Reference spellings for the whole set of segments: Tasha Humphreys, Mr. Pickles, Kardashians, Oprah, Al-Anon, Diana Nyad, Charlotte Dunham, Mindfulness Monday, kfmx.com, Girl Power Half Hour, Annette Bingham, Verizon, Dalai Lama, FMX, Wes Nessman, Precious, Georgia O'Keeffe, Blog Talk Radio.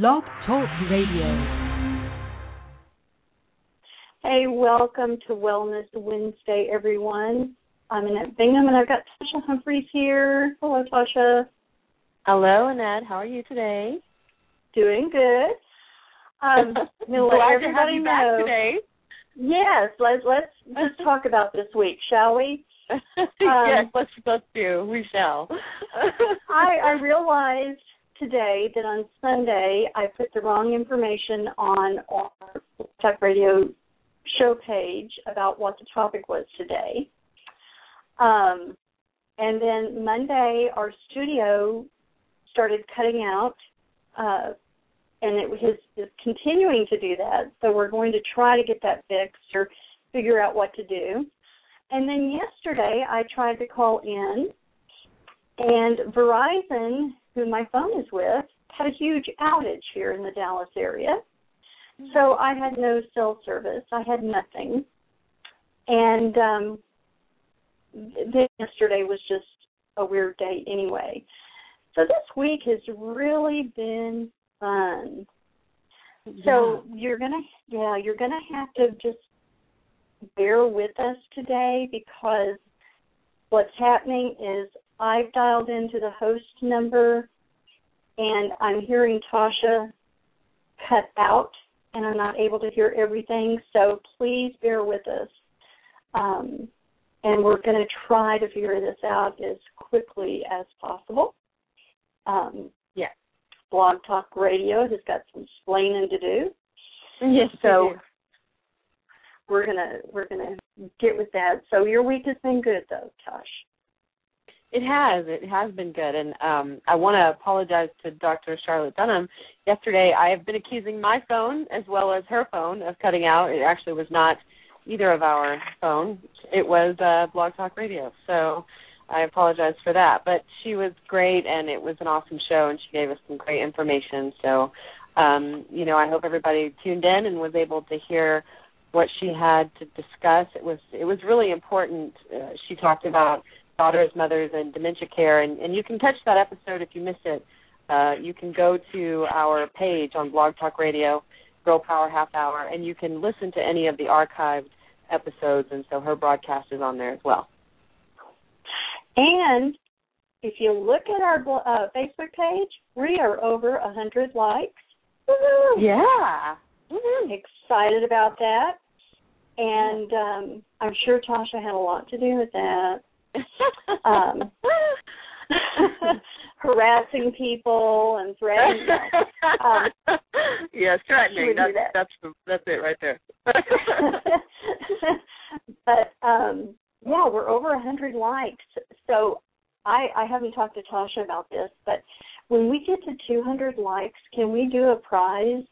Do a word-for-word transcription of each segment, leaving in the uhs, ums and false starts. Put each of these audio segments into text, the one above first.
Blog Talk Radio. Hey, welcome to Wellness Wednesday, everyone. I'm Annette Bingham, and I've got Tasha Humphreys here. Hello, Tasha. Hello, Annette. How are you today? Doing good. Um, we'll Glad to have you back today. Yes, let's let's just talk about this week, shall we? Um, yes, let's let's do. We shall. I I realized today that on Sunday I put the wrong information on our Talk Radio show page about what the topic was today. Um, and then Monday our studio started cutting out. Uh, And it is, is continuing to do that, so we're going to try to get that fixed or figure out what to do. And then yesterday I tried to call in, and Verizon, who my phone is with, had a huge outage here in the Dallas area. So I had no cell service. I had nothing. And um, then yesterday was just a weird day anyway. So this week has really been fun. So yeah. you're gonna, yeah, you're gonna have to just bear with us today, because what's happening is I've dialed into the host number, and I'm hearing Tasha cut out, and I'm not able to hear everything. So please bear with us, um, and we're gonna try to figure this out as quickly as possible. Um, yeah. Blog Talk Radio has got some explaining to do. Yes, so we do. we're gonna we're gonna get with that. So your week has been good, though, Tosh. It has. It has been good, and um, I want to apologize to Doctor Charlotte Dunham. Yesterday, I have been accusing my phone as well as her phone of cutting out. It actually was not either of our phone. It was uh, Blog Talk Radio. So I apologize for that, but she was great, and it was an awesome show, and she gave us some great information. So, um, you know, I hope everybody tuned in and was able to hear what she had to discuss. It was it was really important. Uh, she talked about daughters, mothers, and dementia care, and, and you can catch that episode if you missed it. Uh, you can go to our page on Blog Talk Radio, Girl Power Half Hour, and you can listen to any of the archived episodes, and so her broadcast is on there as well. And if you look at our uh, Facebook page, we are over one hundred likes. Woo-hoo. Yeah. Woo-hoo. Excited about that. And um, I'm sure Tasha had a lot to do with that. Um, harassing people and threatening them. Um, yes, threatening. That's, that. that's, the, that's it right there. But, um, yeah, we're over one hundred likes, so I, I haven't talked to Tasha about this, but when we get to two hundred likes, can we do a prize?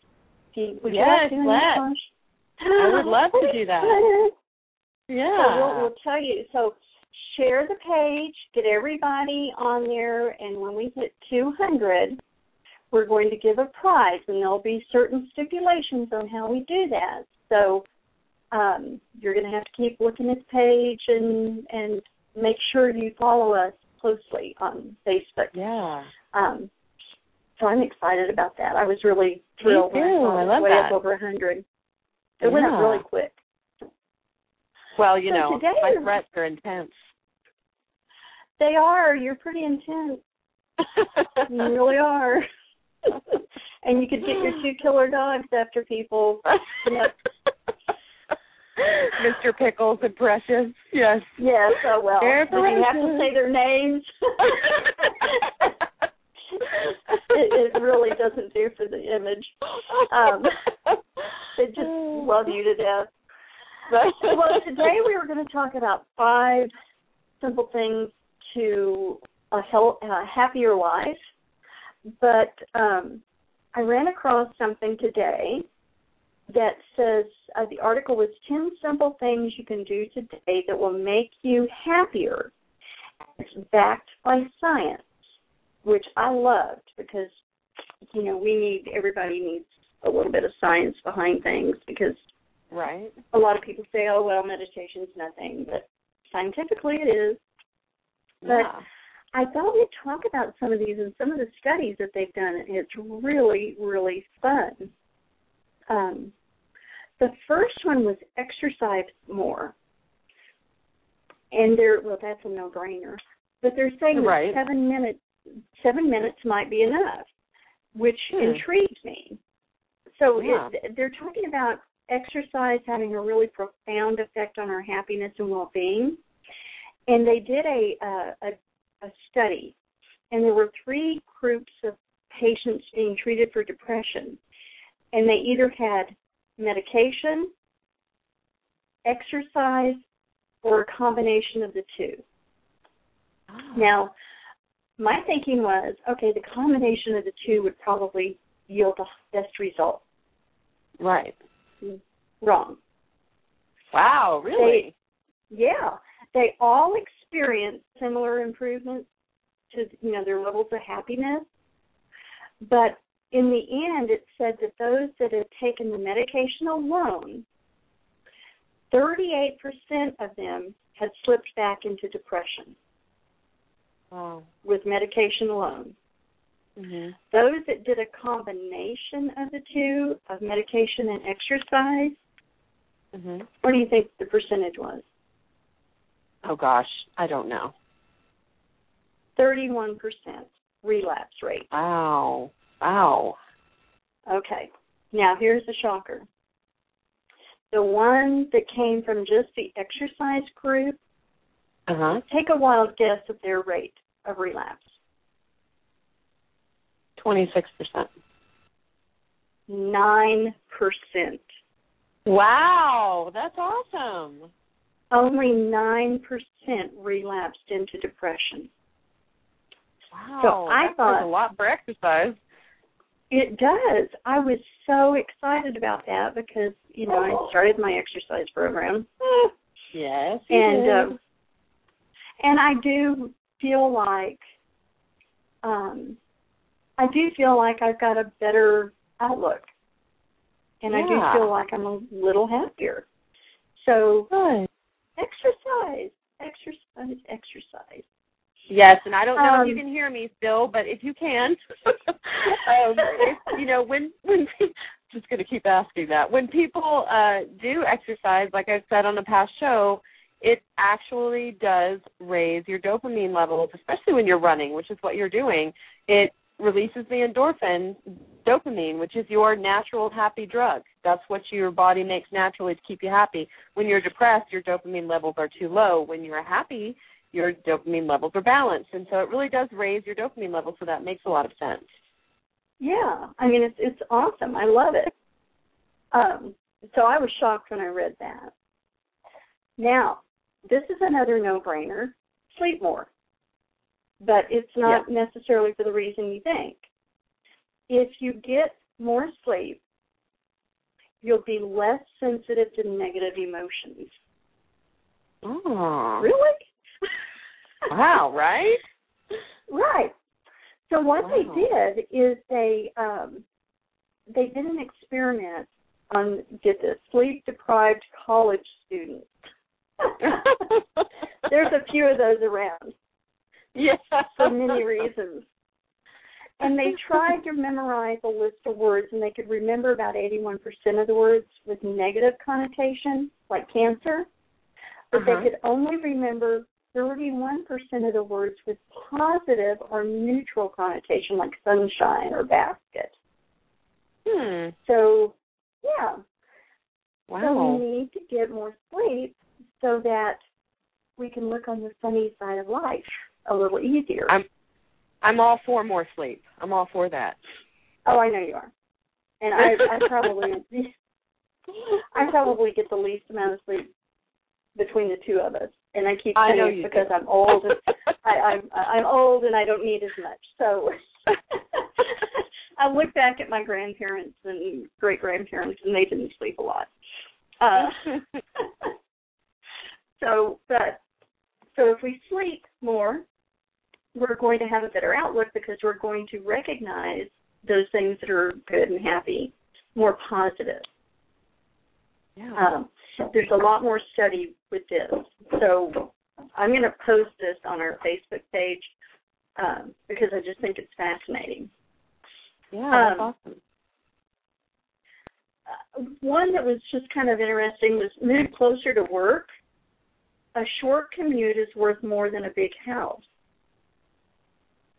Do you, would yes, you let's. I would love to do that. Yeah. So we'll, we'll tell you. So share the page, get everybody on there, and when we hit two hundred, we're going to give a prize, and there'll be certain stipulations on how we do that. So Um, you're going to have to keep looking at the page and and make sure you follow us closely on Facebook. Yeah. Um, so I'm excited about that. I was really thrilled when I saw it. I love way that. Up over one hundred. It yeah. went up really quick. Well, you so know, today, my threats are intense. They are. You're pretty intense. You really are. And you could get your two killer dogs after people. You know, Mister Pickles and Precious, yes. Yes, oh well. Did you have to say their names? it, it really doesn't do for the image. Um, they just love you to death. Well, today we were going to talk about five simple things to a, hel- a happier life, but um, I ran across something today that says, uh, the article was ten simple things you can do today that will make you happier. It's backed by science, which I loved because, you know, we need, everybody needs a little bit of science behind things because right. a lot of people say, oh, well, meditation's nothing, but scientifically it is. Yeah. But I thought we'd talk about some of these and some of the studies that they've done, and it's really, really fun. Um, the first one was exercise more. And they're, well, that's a no-brainer. But they're saying right. that seven minutes, seven minutes might be enough, which hmm. intrigued me. So yeah. it, they're talking about exercise having a really profound effect on our happiness and well-being. And they did a, uh, a, a study, and there were three groups of patients being treated for depression. And they either had medication, exercise, or a combination of the two. Oh. Now, my thinking was, okay, the combination of the two would probably yield the best result. Right. Wrong. Wow, really? They, yeah. They all experienced similar improvements to, you know, their levels of happiness. But in the end, it said that those that had taken the medication alone, thirty-eight percent of them had slipped back into depression. Wow. With medication alone. Mm-hmm. Those that did a combination of the two, of medication and exercise, mm-hmm. what do you think the percentage was? Oh, gosh, I don't know. thirty-one percent relapse rate. Wow. Wow. Okay. Now, here's the shocker. The one that came from just the exercise group, uh-huh. take a wild guess at their rate of relapse. Twenty-six percent. Nine percent. Wow, that's awesome. Only nine percent relapsed into depression. Wow, so I that thought does a lot for exercise. It does. I was so excited about that because you know oh. I started my exercise program. Yes, and uh, and I do feel like. Um, I do feel like I've got a better outlook, and yeah. I do feel like I'm a little happier. So Good. exercise, exercise, exercise. Yes, and I don't know um, if you can hear me still, but if you can, um, if, you know, when when just going to keep asking that. When people uh, do exercise, like I've said on a past show, it actually does raise your dopamine levels, especially when you're running, which is what you're doing. It releases the endorphin, dopamine, which is your natural happy drug. That's what your body makes naturally to keep you happy. When you're depressed, your dopamine levels are too low. When you're happy, your dopamine levels are balanced. And so it really does raise your dopamine levels, so that makes a lot of sense. Yeah. I mean, it's it's awesome. I love it. Um, so I was shocked when I read that. Now, this is another no-brainer. Sleep more. But it's not yeah. necessarily for the reason you think. If you get more sleep, you'll be less sensitive to negative emotions. Oh. Really? Wow, right? Right. So what wow. they did is they um, they did an experiment on, get this, sleep-deprived college students. There's a few of those around. Yes, for many reasons. And they tried to memorize a list of words, and they could remember about eighty-one percent of the words with negative connotation, like cancer. But uh-huh. they could only remember thirty-one percent of the words with positive or neutral connotation, like sunshine or basket. Hmm. So, yeah. Wow. So we need to get more sleep so that we can look on the sunny side of life a little easier. I'm, I'm all for more sleep. I'm all for that. Oh, I know you are. And I, I probably, I probably get the least amount of sleep between the two of us. And I keep saying it's because do. I'm old. And I, I'm, I'm old, and I don't need as much. So I look back at my grandparents and great grandparents, and they didn't sleep a lot. Uh, so, but so if we sleep more, we're going to have a better outlook because we're going to recognize those things that are good and happy, more positive. Yeah. Um, there's a lot more study with this. So I'm going to post this on our Facebook page um, because I just think it's fascinating. Yeah, that's um, awesome. One that was just kind of interesting was move closer to work. A short commute is worth more than a big house.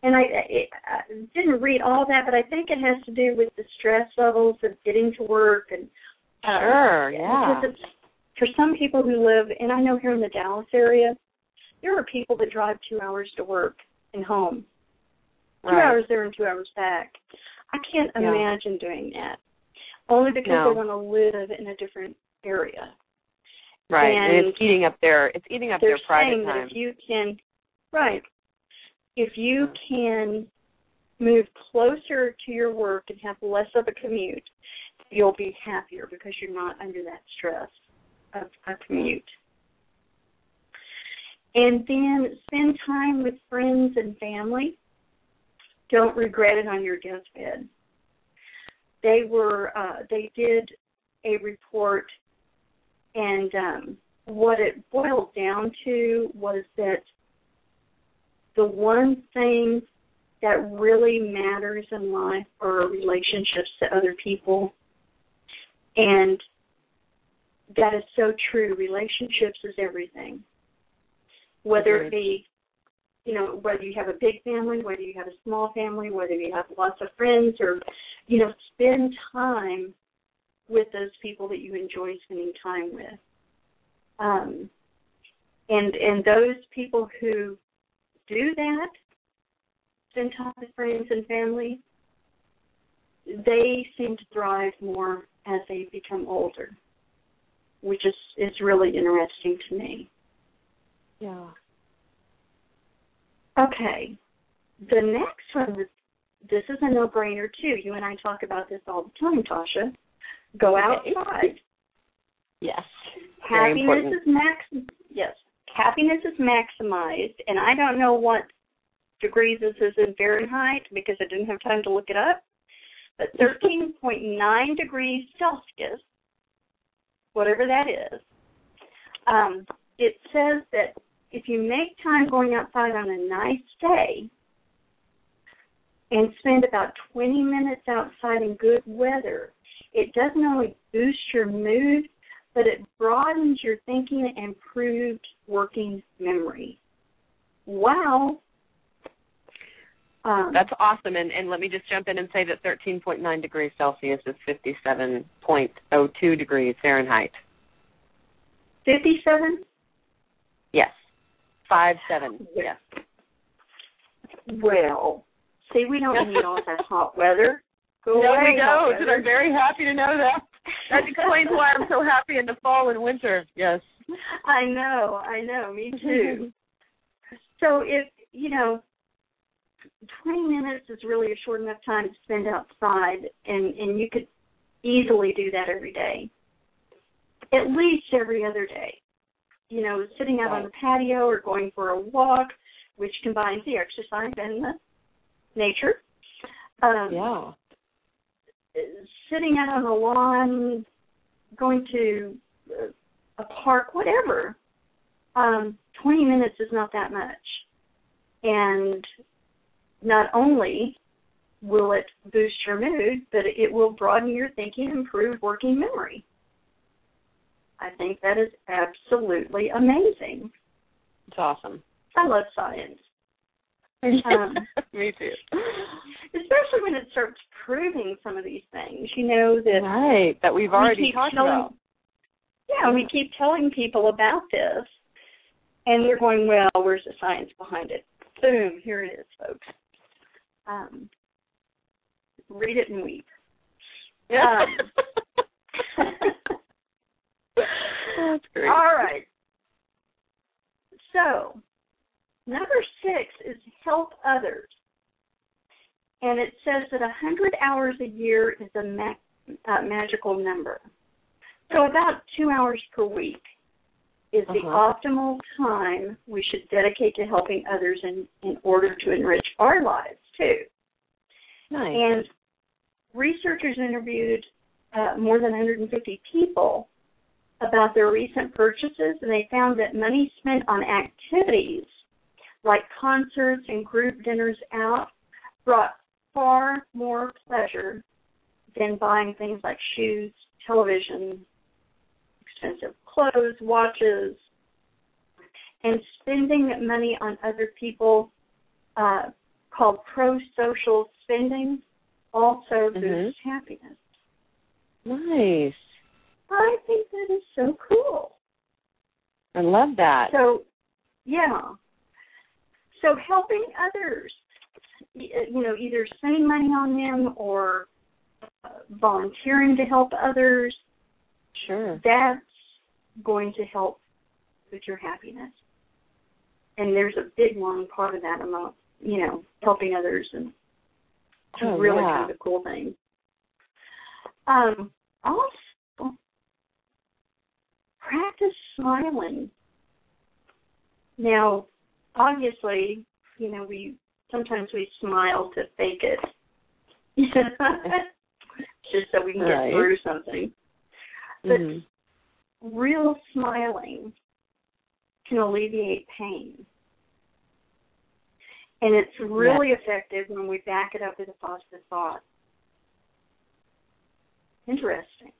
And I, I, I didn't read all that, but I think it has to do with the stress levels of getting to work. And sure, uh, yeah. Because it's, for some people who live, and I know here in the Dallas area, there are people that drive two hours to work and home. Right. Two hours there and two hours back. I can't yeah. imagine doing that. Only because no. they want to live in a different area. Right, and, and it's eating up their it's eating up their private time. If you can, right, if you can move closer to your work and have less of a commute, you'll be happier because you're not under that stress of a commute. And then spend time with friends and family. Don't regret it on your deathbed. They were, uh, they did a report, and um, what it boiled down to was that the one thing that really matters in life are relationships to other people, and that is so true. Relationships is everything, whether it be, you know, whether you have a big family, whether you have a small family, whether you have lots of friends, or, you know, spend time with those people that you enjoy spending time with. Um, and and those people who do that, spend time with friends and family, they seem to thrive more as they become older, which is, is really interesting to me. Yeah. Okay, the next one, was, this is a no-brainer, too. You and I talk about this all the time, Tasha. Go okay. outside. Yes, very happiness important. is max. Yes, happiness is maximized, and I don't know what degrees this is in Fahrenheit because I didn't have time to look it up, but thirteen point nine degrees Celsius, whatever that is, um, it says that if you make time going outside on a nice day and spend about twenty minutes outside in good weather, it doesn't only boost your mood, but it broadens your thinking and improved working memory. Wow. Um, That's awesome. And, and let me just jump in and say that thirteen point nine degrees Celsius is fifty-seven point oh two degrees Fahrenheit. fifty-seven? Yes. Five, seven, yes. Well, see, we don't need all that hot weather. Go no, away, we don't, and I'm very happy to know that. That explains why I'm so happy in the fall and winter, yes. I know, I know, me too. So if, you know, twenty minutes is really a short enough time to spend outside, and, and you could easily do that every day, at least every other day. You know, sitting out on the patio or going for a walk, which combines the exercise and the nature. Um, yeah. Sitting out on the lawn, going to a park, whatever. Um, twenty minutes is not that much. And not only will it boost your mood, but it will broaden your thinking and improve working memory. I think that is absolutely amazing. It's awesome. I love science. Um, Me too. Especially when it starts proving some of these things, you know, that right that we've already we talked telling, about. Yeah, yeah, we keep telling people about this, and they're going, "Well, where's the science behind it?" Boom, here it is, folks. Um, read it and weep. Yeah. Um, That's great. All right. So, number six is help others. And it says that one hundred hours a year is a ma- uh, magical number. So about two hours per week is uh-huh. the optimal time we should dedicate to helping others in, in order to enrich our lives, too. Nice. And researchers interviewed uh, more than one hundred fifty people about their recent purchases, and they found that money spent on activities like concerts and group dinners out, brought far more pleasure than buying things like shoes, television, expensive clothes, watches, and spending money on other people, uh, called pro-social spending, also boosts mm-hmm. happiness. Nice. I think that is so cool. I love that. So, yeah. So helping others, you know, either spending money on them or volunteering to help others. Sure. That's going to help with your happiness. And there's a big long part of that amount, you know, helping others, and it's oh, really yeah. kind of a cool thing. Um, also, practice smiling. Now, obviously, you know, we sometimes we smile to fake it, just so we can right. get through something. But mm-hmm. real smiling can alleviate pain. And it's really yes. effective when we back it up with a positive thought. Interesting.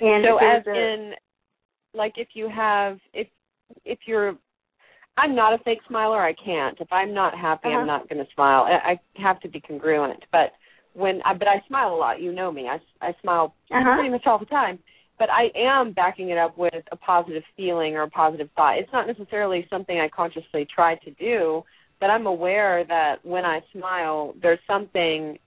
And so as a, in, like if you have, if if you're, I'm not a fake smiler, I can't. If I'm not happy, uh-huh. I'm not going to smile. I, I have to be congruent. But when, I, but I smile a lot. You know me. I, I smile uh-huh. pretty much all the time. But I am backing it up with a positive feeling or a positive thought. It's not necessarily something I consciously try to do, but I'm aware that when I smile, there's something,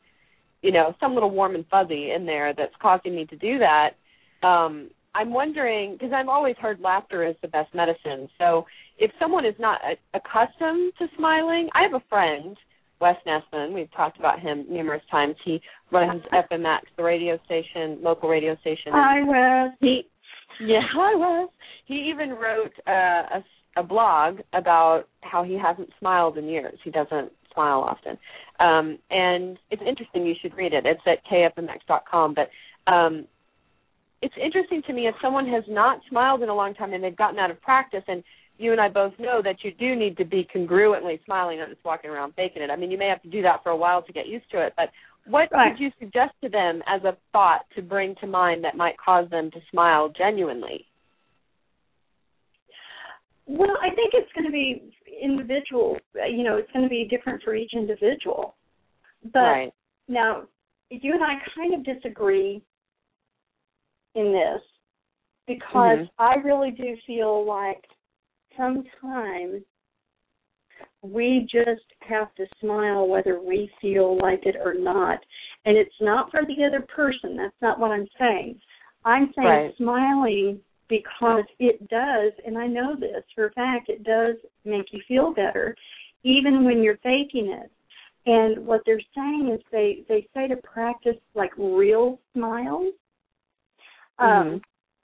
you know, some little warm and fuzzy in there that's causing me to do that. Um, I'm wondering, because I've always heard laughter is the best medicine. So if someone is not a- accustomed to smiling, I have a friend, Wes Nessman. We've talked about him numerous times. He runs F M X, the radio station, local radio station. Hi, Wes. He, yeah, hi, Wes. He even wrote uh, a a blog about how he hasn't smiled in years. He doesn't smile often. Um, and it's interesting. You should read it. It's at k f m x dot com. But um, it's interesting to me if someone has not smiled in a long time and they've gotten out of practice, and you and I both know that you do need to be congruently smiling, not just walking around faking it. I mean, you may have to do that for a while to get used to it. But what right. would you suggest to them as a thought to bring to mind that might cause them to smile genuinely? Well, I think it's going to be individual. You know, it's going to be different for each individual. But right. now, you and I kind of disagree in this because mm-hmm. I really do feel like sometimes we just have to smile whether we feel like it or not. And it's not for the other person. That's not what I'm saying. I'm saying right. smiling because it does, and I know this for a fact, it does make you feel better, even when you're faking it. And what they're saying is they, they say to practice, like, real smiles. Um, mm-hmm.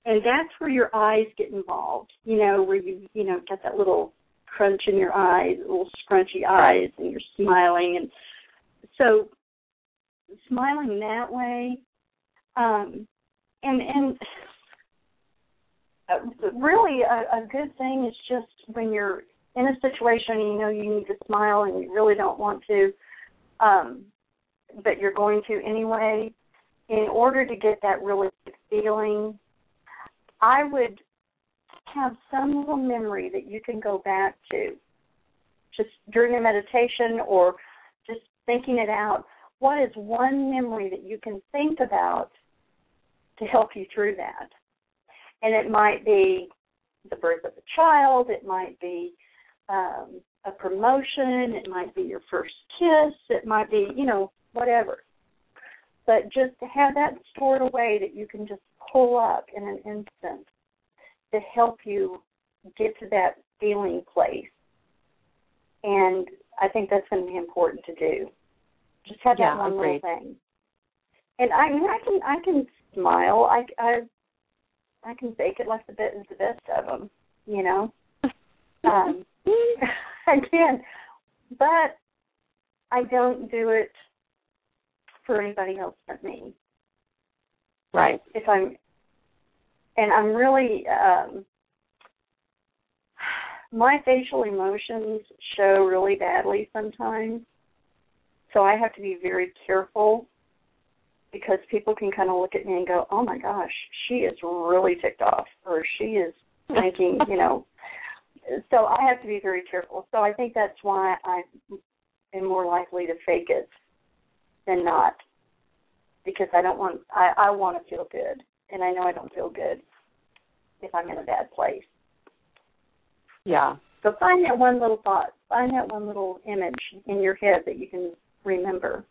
And that's where your eyes get involved, you know, where you, you know, get that little crunch in your eyes, little scrunchy eyes, and you're smiling. And so smiling that way, um, and and... really, a, a good thing is just when you're in a situation, you know, you need to smile and you really don't want to, um, but you're going to anyway, in order to get that really good feeling, I would have some little memory that you can go back to, just during a meditation or just thinking it out. What is one memory that you can think about to help you through that? And it might be the birth of a child, it might be um, a promotion, it might be your first kiss, it might be, you know, whatever. But just to have that stored away that you can just pull up in an instant to help you get to that feeling place. And I think that's going to be important to do. Just have that yeah, one little thing. And I mean, I can, I can smile. I, I I can fake it like the bit is the best of them, you know. Um, I can, but I don't do it for anybody else but me. Right. If I'm, and I'm really, um, my facial emotions show really badly sometimes, so I have to be very careful because people can kind of look at me and go, oh, my gosh, she is really ticked off, or she is making, you know. So I have to be very careful. So I think that's why I am more likely to fake it than not, because I don't want, I, I want to feel good, and I know I don't feel good if I'm in a bad place. Yeah. So find that one little thought, find that one little image in your head that you can remember.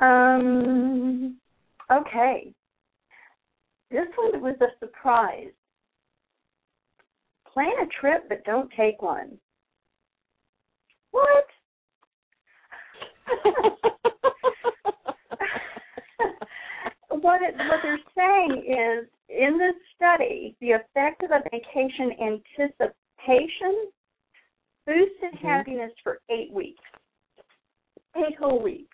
Um. Okay. This one was a surprise. Plan a trip, but don't take one. What? What it, what they're saying is, in this study, the effect of a vacation anticipation boosted mm-hmm. happiness for eight weeks, eight whole weeks.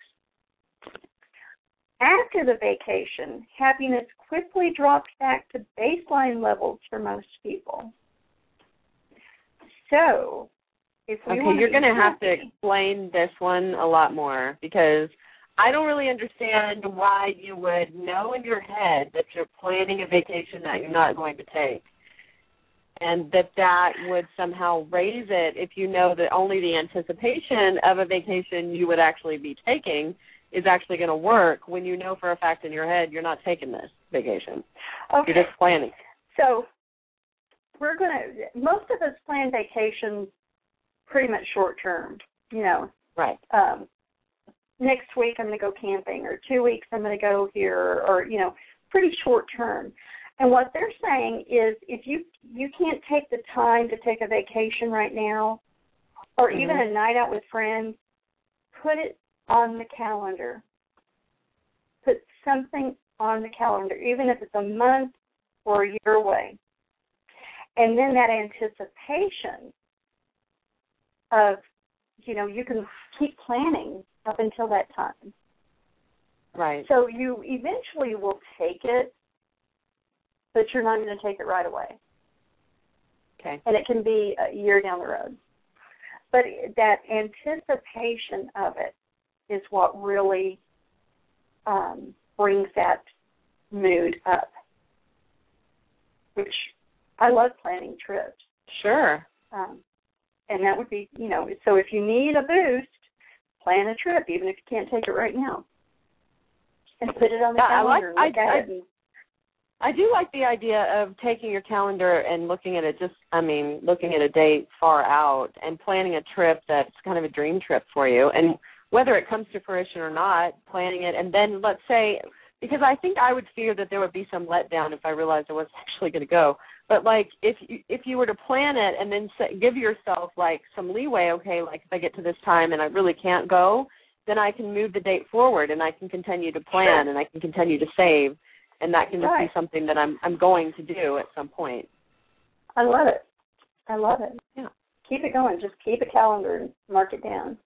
After the vacation, happiness quickly drops back to baseline levels for most people. So, if we okay, want you're going to have to explain this one a lot more, because I don't really understand why you would know in your head that you're planning a vacation that you're not going to take, and that that would somehow raise it if you know that only the anticipation of a vacation you would actually be taking is actually going to work when you know for a fact in your head you're not taking this vacation. Okay. You're just planning. So we're going to – most of us plan vacations pretty much short-term, you know. Right. Um, next week I'm going to go camping, or two weeks I'm going to go here, or, you know, pretty short-term. And what they're saying is if you you can't take the time to take a vacation right now, or mm-hmm. even a night out with friends, put it on the calendar. Put something on the calendar, even if it's a month or a year away. And then that anticipation of, you know, you can keep planning up until that time. Right. So you eventually will take it, but you're not going to take it right away. Okay. And it can be a year down the road. But that anticipation of it is what really um, brings that mood up, which I love planning trips. Sure. Um, and that would be, you know, so if you need a boost, plan a trip, even if you can't take it right now. And put it on the yeah, calendar. I, like, look I, at I, it I do like the idea of taking your calendar and looking at it just, I mean, looking at a date far out and planning a trip that's kind of a dream trip for you. And whether it comes to fruition or not, planning it, and then let's say, because I think I would fear that there would be some letdown if I realized I wasn't actually going to go. But, like, if you, if you were to plan it and then set, give yourself, like, some leeway, okay, like, if I get to this time and I really can't go, then I can move the date forward and I can continue to plan sure. and I can continue to save, and that can just right. be something that I'm I'm going to do at some point. I love it. I love it. Yeah. Keep it going. Just keep a calendar and mark it down.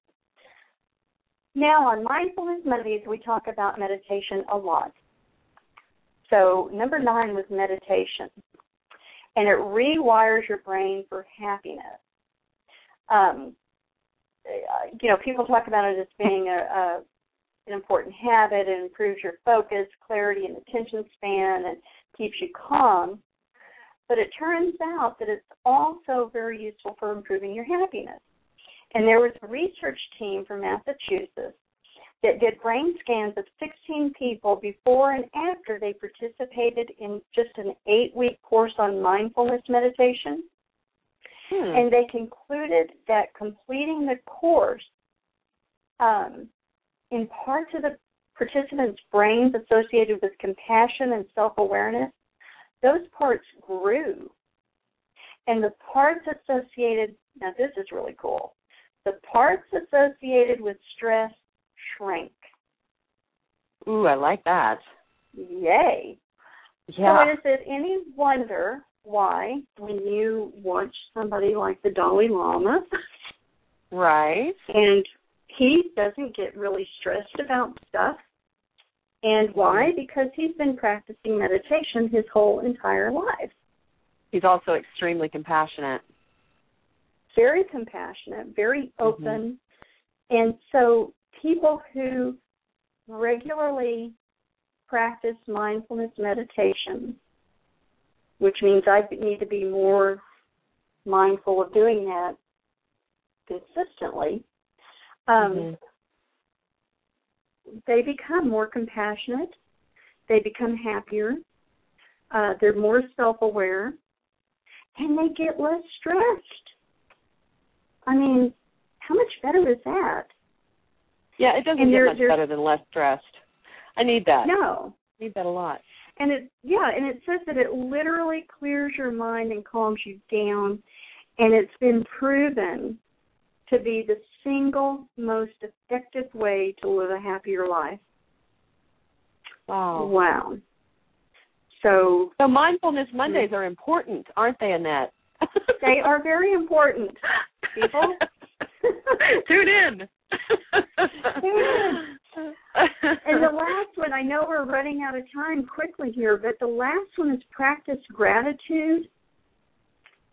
Now, on Mindfulness Mondays, we talk about meditation a lot. So number nine was meditation, and it rewires your brain for happiness. Um, you know, people talk about it as being a, a, an important habit. It improves your focus, clarity, and attention span, and keeps you calm. But it turns out that it's also very useful for improving your happiness. And there was a research team from Massachusetts that did brain scans of sixteen people before and after they participated in just an eight-week course on mindfulness meditation. Hmm. And they concluded that completing the course um, in parts of the participants' brains associated with compassion and self-awareness, those parts grew. And the parts associated, now this is really cool, the parts associated with stress shrank. Ooh, I like that. Yay. Yeah. So is it any wonder why when you watch somebody like the Dalai Lama, right, and he doesn't get really stressed about stuff, and why? Because he's been practicing meditation his whole entire life. He's also extremely compassionate. Very compassionate, very open. Mm-hmm. And so people who regularly practice mindfulness meditation, which means I need to be more mindful of doing that consistently, um, mm-hmm. they become more compassionate. They become happier. Uh, they're more self-aware. And they get less stressed. I mean, how much better is that? Yeah, it doesn't get much better than less stressed. I need that. No. I need that a lot. And it, yeah, and it says that it literally clears your mind and calms you down, and it's been proven to be the single most effective way to live a happier life. Wow. Wow. So, so Mindfulness Mondays are important, aren't they, Annette? They are very important, people. Tune in. And the last one, I know we're running out of time quickly here, but the last one is practice gratitude.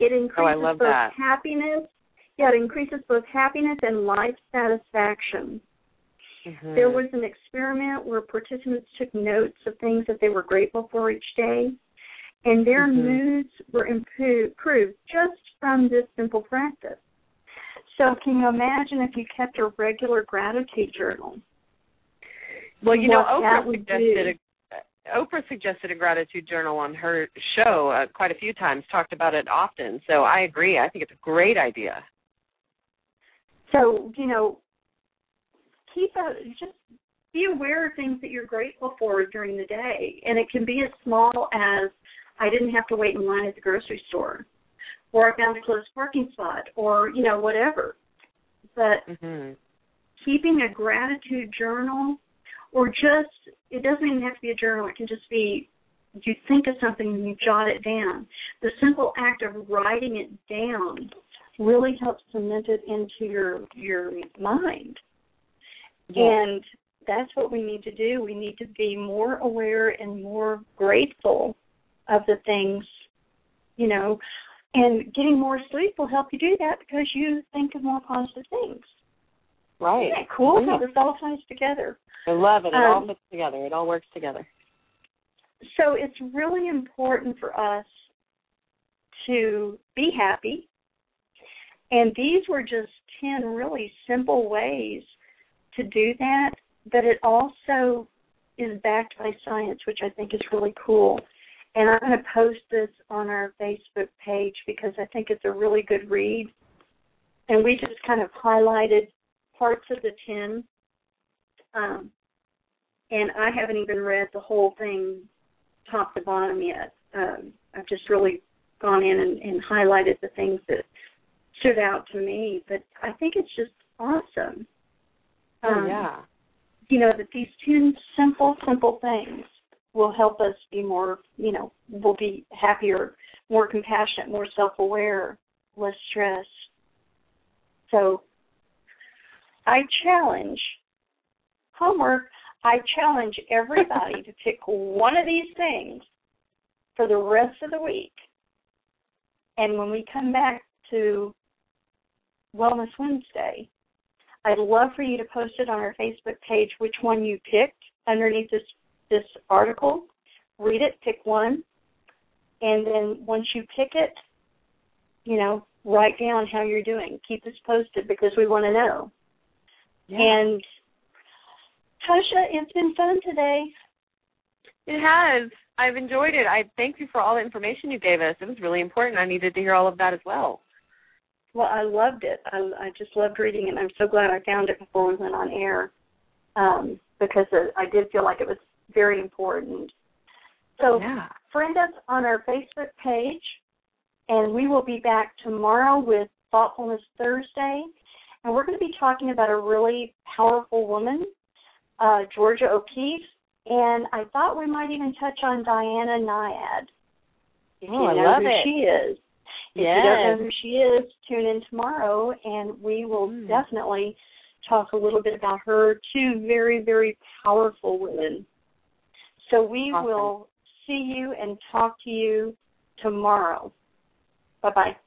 It increases oh, I love both that. happiness. Yeah, it increases both happiness and life satisfaction. Mm-hmm. There was an experiment where participants took notes of things that they were grateful for each day, and their mm-hmm. moods were improved just from this simple practice. So can you imagine if you kept a regular gratitude journal? Well, you know, Oprah suggested a, Oprah suggested a gratitude journal on her show uh, quite a few times, talked about it often. So I agree. I think it's a great idea. So, you know, keep a, just be aware of things that you're grateful for during the day. And it can be as small as I didn't have to wait in line at the grocery store, or I found a close parking spot, or, you know, whatever. But mm-hmm. keeping a gratitude journal, or just, it doesn't even have to be a journal. It can just be you think of something and you jot it down. The simple act of writing it down really helps cement it into your, your mind. Yeah. And that's what we need to do. We need to be more aware and more grateful of the things, you know, and getting more sleep will help you do that because you think of more positive things. Right. Isn't that cool? Yeah. This all ties together. I love it. It um, all fits together. It all works together. So it's really important for us to be happy. And these were just ten really simple ways to do that, but it also is backed by science, which I think is really cool. And I'm going to post this on our Facebook page because I think it's a really good read. And we just kind of highlighted parts of the ten. Um, and I haven't even read the whole thing top to bottom yet. Um, I've just really gone in and, and highlighted the things that stood out to me. But I think it's just awesome. Oh, um, yeah. You know, that these ten simple, simple things will help us be more, you know, we'll be happier, more compassionate, more self-aware, less stressed. So I challenge, homework, I challenge everybody to pick one of these things for the rest of the week. And when we come back to Wellness Wednesday, I'd love for you to post it on our Facebook page which one you picked underneath this this article, read it, pick one, and then once you pick it, you know, write down how you're doing. Keep this posted because we want to know. Yeah. And, Tasha, it's been fun today. It has. I've enjoyed it. I thank you for all the information you gave us. It was really important. I needed to hear all of that as well. Well, I loved it. I, I just loved reading it, and I'm so glad I found it before we went on air um, because I did feel like it was very important. So yeah. Friend us on our Facebook page, and we will be back tomorrow with Thoughtfulness Thursday. And we're going to be talking about a really powerful woman, uh, Georgia O'Keeffe. And I thought we might even touch on Diana Nyad. If oh, you know I love who it. she is. If yes. you don't know who she is, tune in tomorrow, and we will mm. definitely talk a little bit about her. Two very, very powerful women. So we awesome. will see you and talk to you tomorrow. Bye-bye.